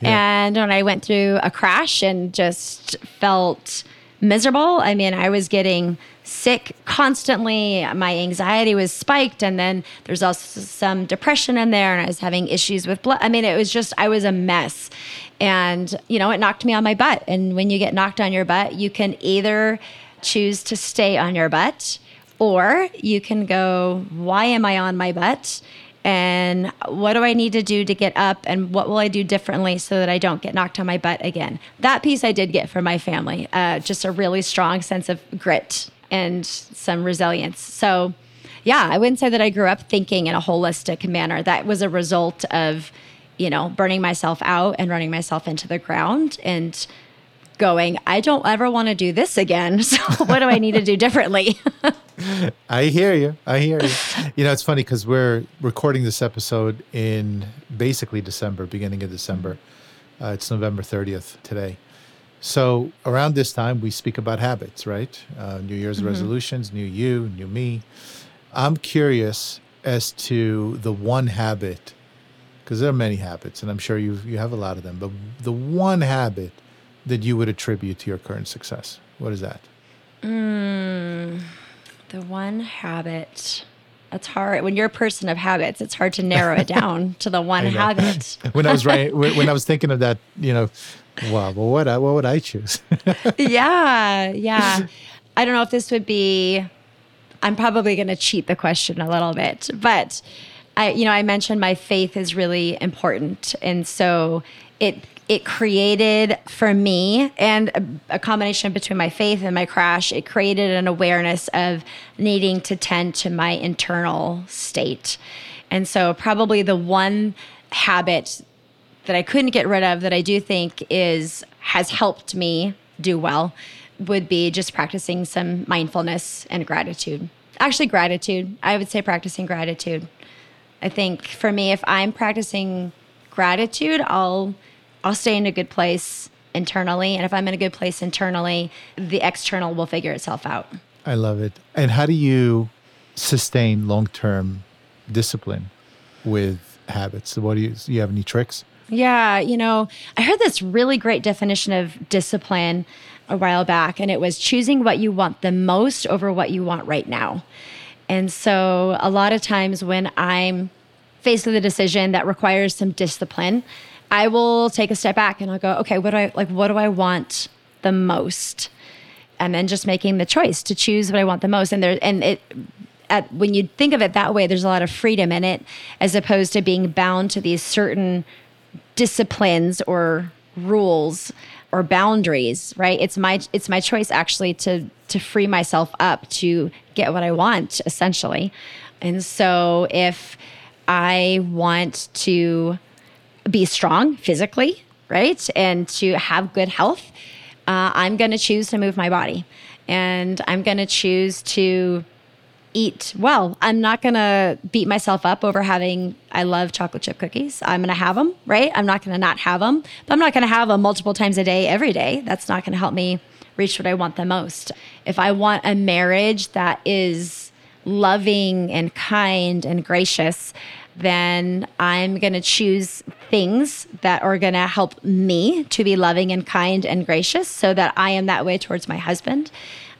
Yeah. And when I went through a crash and just felt miserable, I mean, I was getting sick constantly. My anxiety was spiked. And then there's also some depression in there. And I was having issues with blood. I mean, it was just, I was a mess. And, you know, it knocked me on my butt. And when you get knocked on your butt, you can either choose to stay on your butt or you can go, why am I on my butt? And what do I need to do to get up? And what will I do differently so that I don't get knocked on my butt again? That piece I did get from my family, just a really strong sense of grit and some resilience. So yeah, I wouldn't say that I grew up thinking in a holistic manner. That was a result of, you know, burning myself out and running myself into the ground and going, I don't ever want to do this again. So what do I need to do differently? I hear you. You know, it's funny because we're recording this episode in basically December, beginning of December. It's November 30th today. So around this time, we speak about habits, right? New Year's resolutions, new you, new me. I'm curious as to the one habit, because there are many habits, and I'm sure you have a lot of them, but the one habit that you would attribute to your current success, what is that? The one habit. That's hard. When you're a person of habits, it's hard to narrow it down to the one habit. When I was thinking of that, you know, wow, well, what would I choose? Yeah. I don't know if this would be, I'm probably going to cheat the question a little bit, but I mentioned my faith is really important. And so it created for me, and a combination between my faith and my crash, it created an awareness of needing to tend to my internal state. And so probably the one habit that I couldn't get rid of that I do think has helped me do well would be just practicing some mindfulness and gratitude. Actually, gratitude. I would say practicing gratitude. I think for me, if I'm practicing gratitude, I'll stay in a good place internally. And if I'm in a good place internally, the external will figure itself out. I love it. And how do you sustain long-term discipline with habits? What do you have any tricks? Yeah. You know, I heard this really great definition of discipline a while back, and it was choosing what you want the most over what you want right now. And so a lot of times when I'm faced with a decision that requires some discipline, I will take a step back and I'll go, okay, what do I want the most? And then just making the choice to choose what I want the most. When you think of it that way, there's a lot of freedom in it, as opposed to being bound to these certain disciplines or rules or boundaries, right? It's my choice actually to free myself up to get what I want, essentially. And so if I want to be strong physically, right? And to have good health, I'm going to choose to move my body, and I'm going to choose to eat well. I'm not going to beat myself up over I love chocolate chip cookies. I'm going to have them, right? I'm not going to not have them, but I'm not going to have them multiple times a day, every day. That's not going to help me reach what I want the most. If I want a marriage that is loving and kind and gracious, then I'm going to choose things that are going to help me to be loving and kind and gracious so that I am that way towards my husband.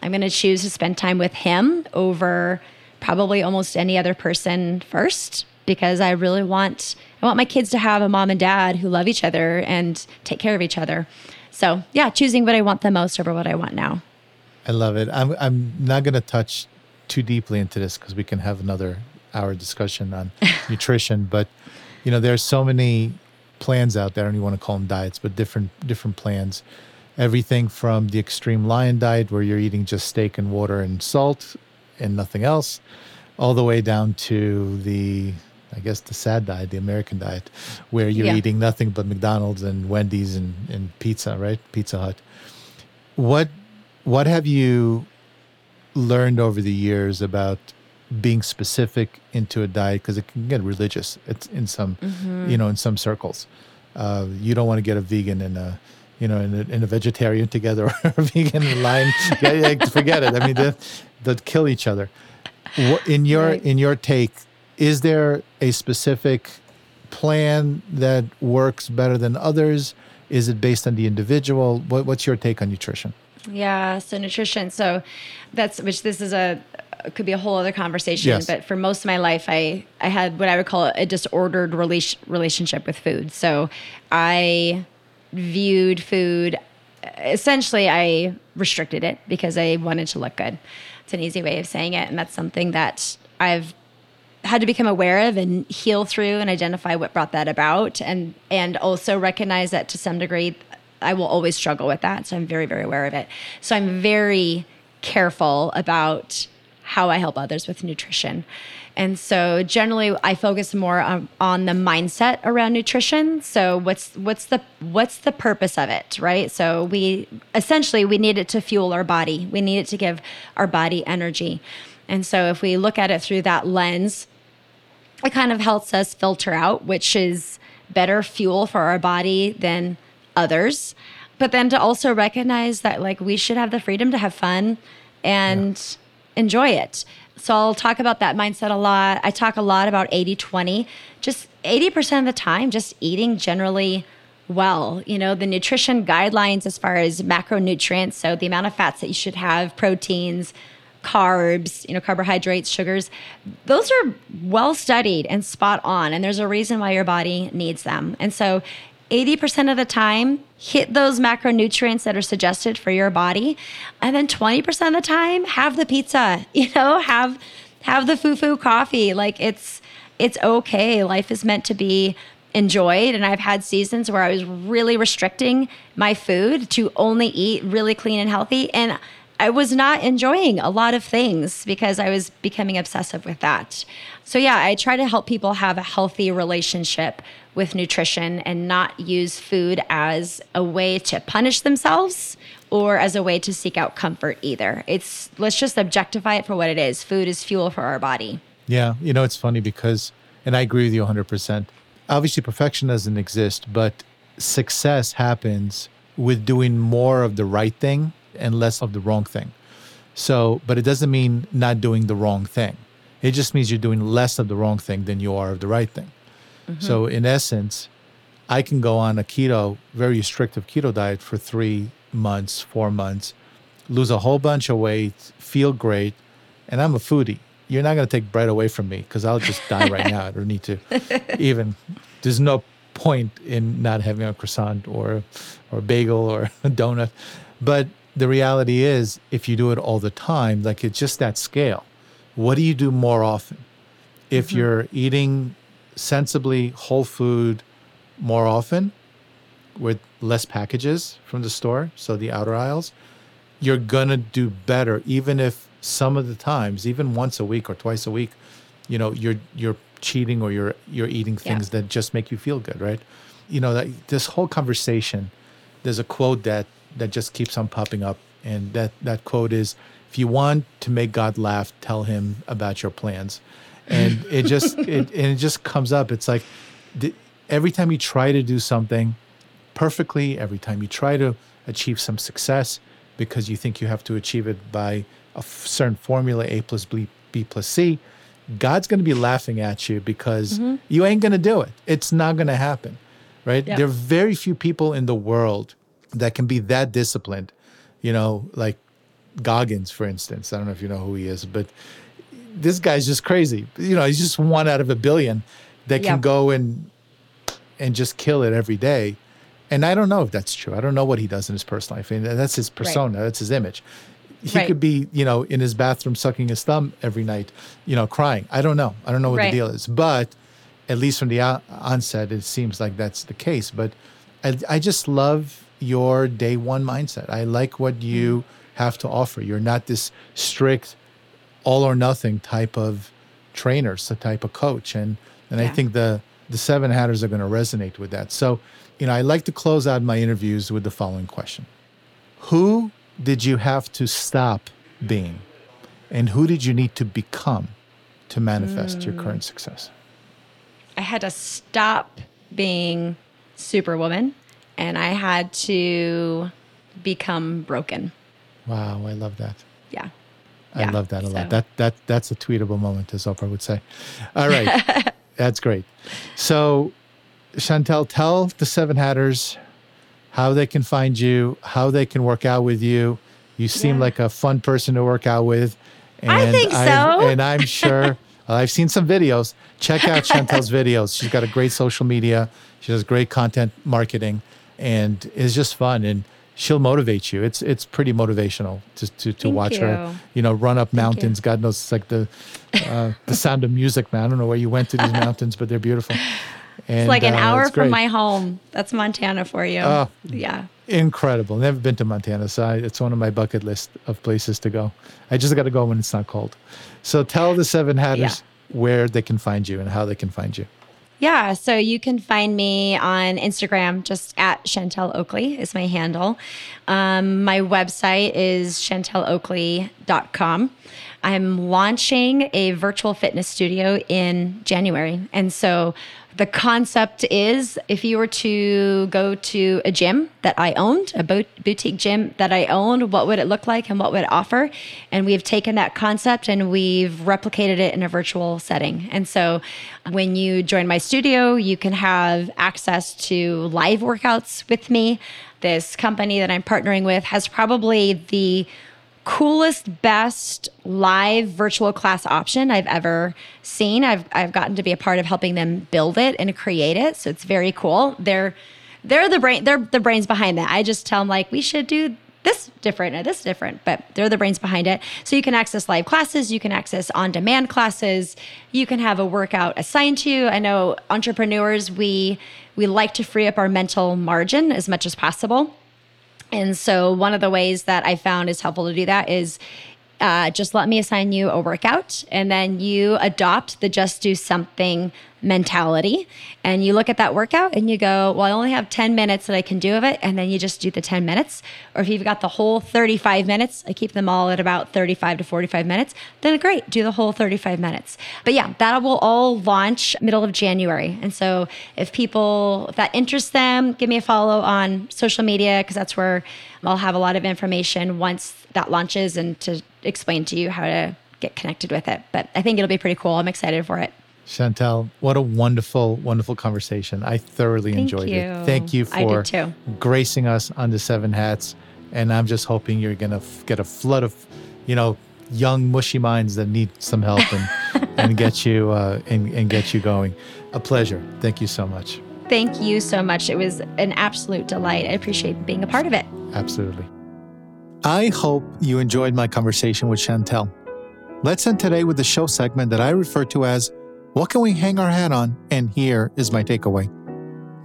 I'm going to choose to spend time with him over probably almost any other person first, because I want my kids to have a mom and dad who love each other and take care of each other. So yeah, choosing what I want the most over what I want now. I love it. I'm not going to touch too deeply into this because we can have another hour discussion on nutrition, but you know, there's so many plans out there. I don't even want to call them diets, but different plans. Everything from the extreme lion diet, where you're eating just steak and water and salt and nothing else, all the way down to the sad diet, the American diet, where you're eating nothing but McDonald's and Wendy's and pizza, right? Pizza Hut. What have you learned over the years about being specific into a diet? Because it can get religious. It's in some, in some circles. You don't want to get a vegan and a in a vegetarian together, or a vegan and lion, forget it. I mean, they'll kill each other. In your take, is there a specific plan that works better than others? Is it based on the individual? What's your take on nutrition? Yeah, so nutrition. So could be a whole other conversation, yes. But for most of my life, I had what I would call a disordered relationship with food. So I viewed food, essentially I restricted it because I wanted to look good. It's an easy way of saying it. And that's something that I've had to become aware of and heal through and identify what brought that about. And also recognize that to some degree, I will always struggle with that. So I'm very, very aware of it. So I'm very careful about how I help others with nutrition. And so generally I focus more on the mindset around nutrition. So what's the purpose of it, right? So we need it to fuel our body. We need it to give our body energy. And so if we look at it through that lens, it kind of helps us filter out which is better fuel for our body than others. But then to also recognize that we should have the freedom to have fun and enjoy it. So I'll talk about that mindset a lot. I talk a lot about 80-20, just 80% of the time, just eating generally well. You know, the nutrition guidelines as far as macronutrients, so the amount of fats that you should have, proteins, carbs, carbohydrates, sugars, those are well studied and spot on. And there's a reason why your body needs them. And so 80% of the time, hit those macronutrients that are suggested for your body. And then 20% of the time, have the pizza, have the fufu coffee. It's okay. Life is meant to be enjoyed. And I've had seasons where I was really restricting my food to only eat really clean and healthy. And I was not enjoying a lot of things because I was becoming obsessive with that. So yeah, I try to help people have a healthy relationship with nutrition and not use food as a way to punish themselves or as a way to seek out comfort either. Let's just objectify it for what it is. Food is fuel for our body. Yeah, it's funny because, and I agree with you 100%. Obviously, perfection doesn't exist, but success happens with doing more of the right thing and less of the wrong thing. So, but it doesn't mean not doing the wrong thing. It just means you're doing less of the wrong thing than you are of the right thing. Mm-hmm. So in essence, I can go on a keto, very restrictive keto diet for 3 months, 4 months, lose a whole bunch of weight, feel great, and I'm a foodie. You're not going to take bread away from me because I'll just die right now. I don't need to even. There's no point in not having a croissant or a bagel or a donut. But the reality is, if you do it all the time, like it's just that scale. What do you do more often? If mm-hmm. you're eating sensibly whole food more often with less packages from the store, so the outer aisles, you're going to do better, even if some of the times, even once a week or twice a week, you know, you're cheating or you're eating things that just make you feel good, right? You know, that, this whole conversation, there's a quote that just keeps on popping up. And that quote is, if you want to make God laugh, tell him about your plans. And it just comes up. It's like every time you try to do something perfectly, every time you try to achieve some success because you think you have to achieve it by a certain formula, A plus B plus C, God's going to be laughing at you because mm-hmm. you ain't going to do it. It's not going to happen, right? Yeah. There are very few people in the world that can be that disciplined, you know, like Goggins, for instance. I don't know if you know who he is, but this guy's just crazy. You know, he's just one out of a billion that can go and just kill it every day. And I don't know if that's true. I don't know what he does in his personal life. And that's his persona. Right. That's his image. He could be, you know, in his bathroom sucking his thumb every night, you know, crying. I don't know. I don't know what the deal is. But at least from the onset, it seems like that's the case. But I just love your day one mindset. I like what you have to offer. You're not this strict all or nothing type of trainer, so type of coach. And I think the Seven Hatters are going to resonate with that. So, you know, I like to close out my interviews with the following question. Who did you have to stop being? And who did you need to become to manifest your current success? I had to stop being Superwoman, and I had to become broken. Wow, I love that. Yeah. I love that a lot. That's a tweetable moment, as Oprah would say. All right. That's great. So, Chantel, tell the Seven Hatters how they can find you, how they can work out with you. You seem like a fun person to work out with. And I think so. And I'm sure, I've seen some videos. Check out Chantel's videos. She's got a great social media. She does great content marketing and it's just fun. And she'll motivate you. It's pretty motivational to watch her, you know, run up mountains. God knows it's like the Sound of Music, man. I don't know where you went to these mountains, but they're beautiful. And, it's like an hour from my home. That's Montana for you. Oh, yeah. Incredible. Never been to Montana, so it's one of my bucket list of places to go. I just got to go when it's not cold. So tell the Seven Hatters where they can find you and how they can find you. Yeah, so you can find me on Instagram, just at Chantel Oakley is my handle. My website is chanteloakley.com. I'm launching a virtual fitness studio in January. And so the concept is if you were to go to a gym that I owned, a boutique gym that I owned, what would it look like and what would it offer? And we've taken that concept and we've replicated it in a virtual setting. And so when you join my studio, you can have access to live workouts with me. This company that I'm partnering with has probably the coolest, best live virtual class option I've ever seen. I've gotten to be a part of helping them build it and create it, so it's very cool. They're the brain. They're the brains behind that. I just tell them like we should do this different or this different, but they're the brains behind it. So you can access live classes, you can access on-demand classes, you can have a workout assigned to you. I know entrepreneurs we like to free up our mental margin as much as possible. And so one of the ways that I found is helpful to do that is just let me assign you a workout and then you adopt the just do something mentality and you look at that workout and you go, well, I only have 10 minutes that I can do of it. And then you just do the 10 minutes. Or if you've got the whole 35 minutes, I keep them all at about 35 to 45 minutes, then great, do the whole 35 minutes. But yeah, that will all launch middle of January. And so if that interests them, give me a follow on social media because that's where I'll have a lot of information once that launches and to explain to you how to get connected with it. But I think it'll be pretty cool. I'm excited for it. Chantel, what a wonderful, wonderful conversation. I thoroughly enjoyed it. Thank you for gracing us on The Seven Hats. And I'm just hoping you're going to get a flood of, you know, young mushy minds that need some help and, and get you and get you going. A pleasure. Thank you so much. Thank you so much. It was an absolute delight. I appreciate being a part of it. Absolutely. I hope you enjoyed my conversation with Chantel. Let's end today with the show segment that I refer to as What Can We Hang Our Hat On? And here is my takeaway.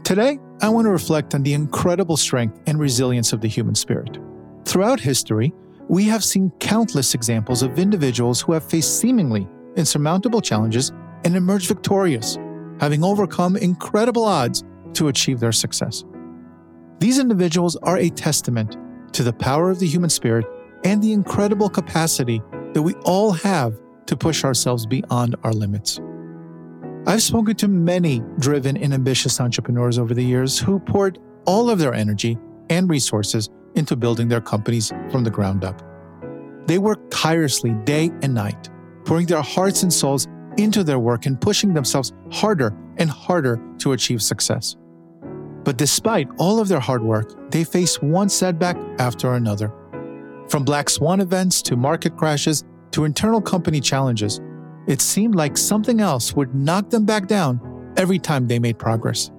Today, I want to reflect on the incredible strength and resilience of the human spirit. Throughout history, we have seen countless examples of individuals who have faced seemingly insurmountable challenges and emerged victorious, having overcome incredible odds to achieve their success. These individuals are a testament to the power of the human spirit and the incredible capacity that we all have to push ourselves beyond our limits. I've spoken to many driven and ambitious entrepreneurs over the years who poured all of their energy and resources into building their companies from the ground up. They worked tirelessly day and night, pouring their hearts and souls into their work and pushing themselves harder and harder to achieve success. But despite all of their hard work, they face one setback after another. From black swan events to market crashes to internal company challenges, it seemed like something else would knock them back down every time they made progress.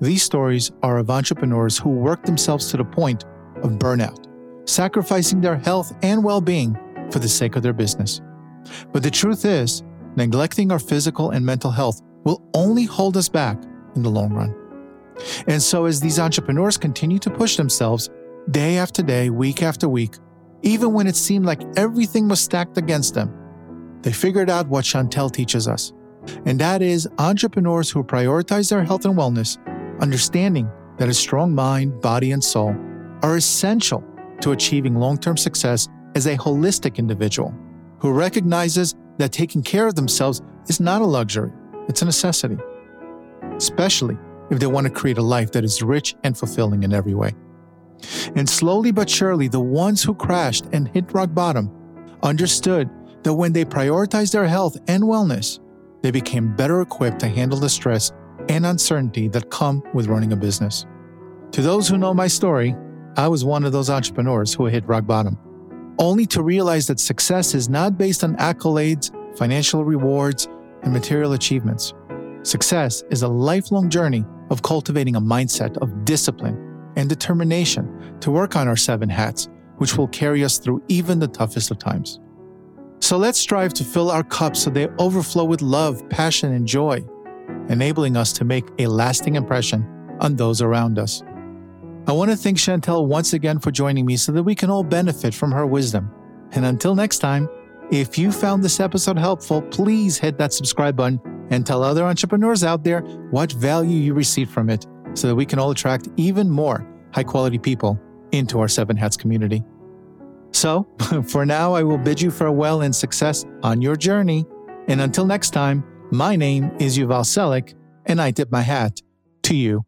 These stories are of entrepreneurs who worked themselves to the point of burnout, sacrificing their health and well-being for the sake of their business. But the truth is, neglecting our physical and mental health will only hold us back in the long run. And so as these entrepreneurs continue to push themselves day after day, week after week, even when it seemed like everything was stacked against them, they figured out what Chantel teaches us. And that is entrepreneurs who prioritize their health and wellness, understanding that a strong mind, body, and soul are essential to achieving long-term success as a holistic individual who recognizes that taking care of themselves is not a luxury, it's a necessity, especially if they want to create a life that is rich and fulfilling in every way. And slowly but surely, the ones who crashed and hit rock bottom understood that when they prioritized their health and wellness, they became better equipped to handle the stress and uncertainty that come with running a business. To those who know my story, I was one of those entrepreneurs who hit rock bottom, only to realize that success is not based on accolades, financial rewards, and material achievements. Success is a lifelong journey of cultivating a mindset of discipline and determination to work on our seven hats, which will carry us through even the toughest of times. So let's strive to fill our cups so they overflow with love, passion, and joy, enabling us to make a lasting impression on those around us. I want to thank Chantel once again for joining me so that we can all benefit from her wisdom. And until next time, if you found this episode helpful, please hit that subscribe button and tell other entrepreneurs out there what value you received from it so that we can all attract even more high-quality people into our Seven Hats community. So, for now, I will bid you farewell and success on your journey. And until next time, my name is Yuval Selik, and I tip my hat to you.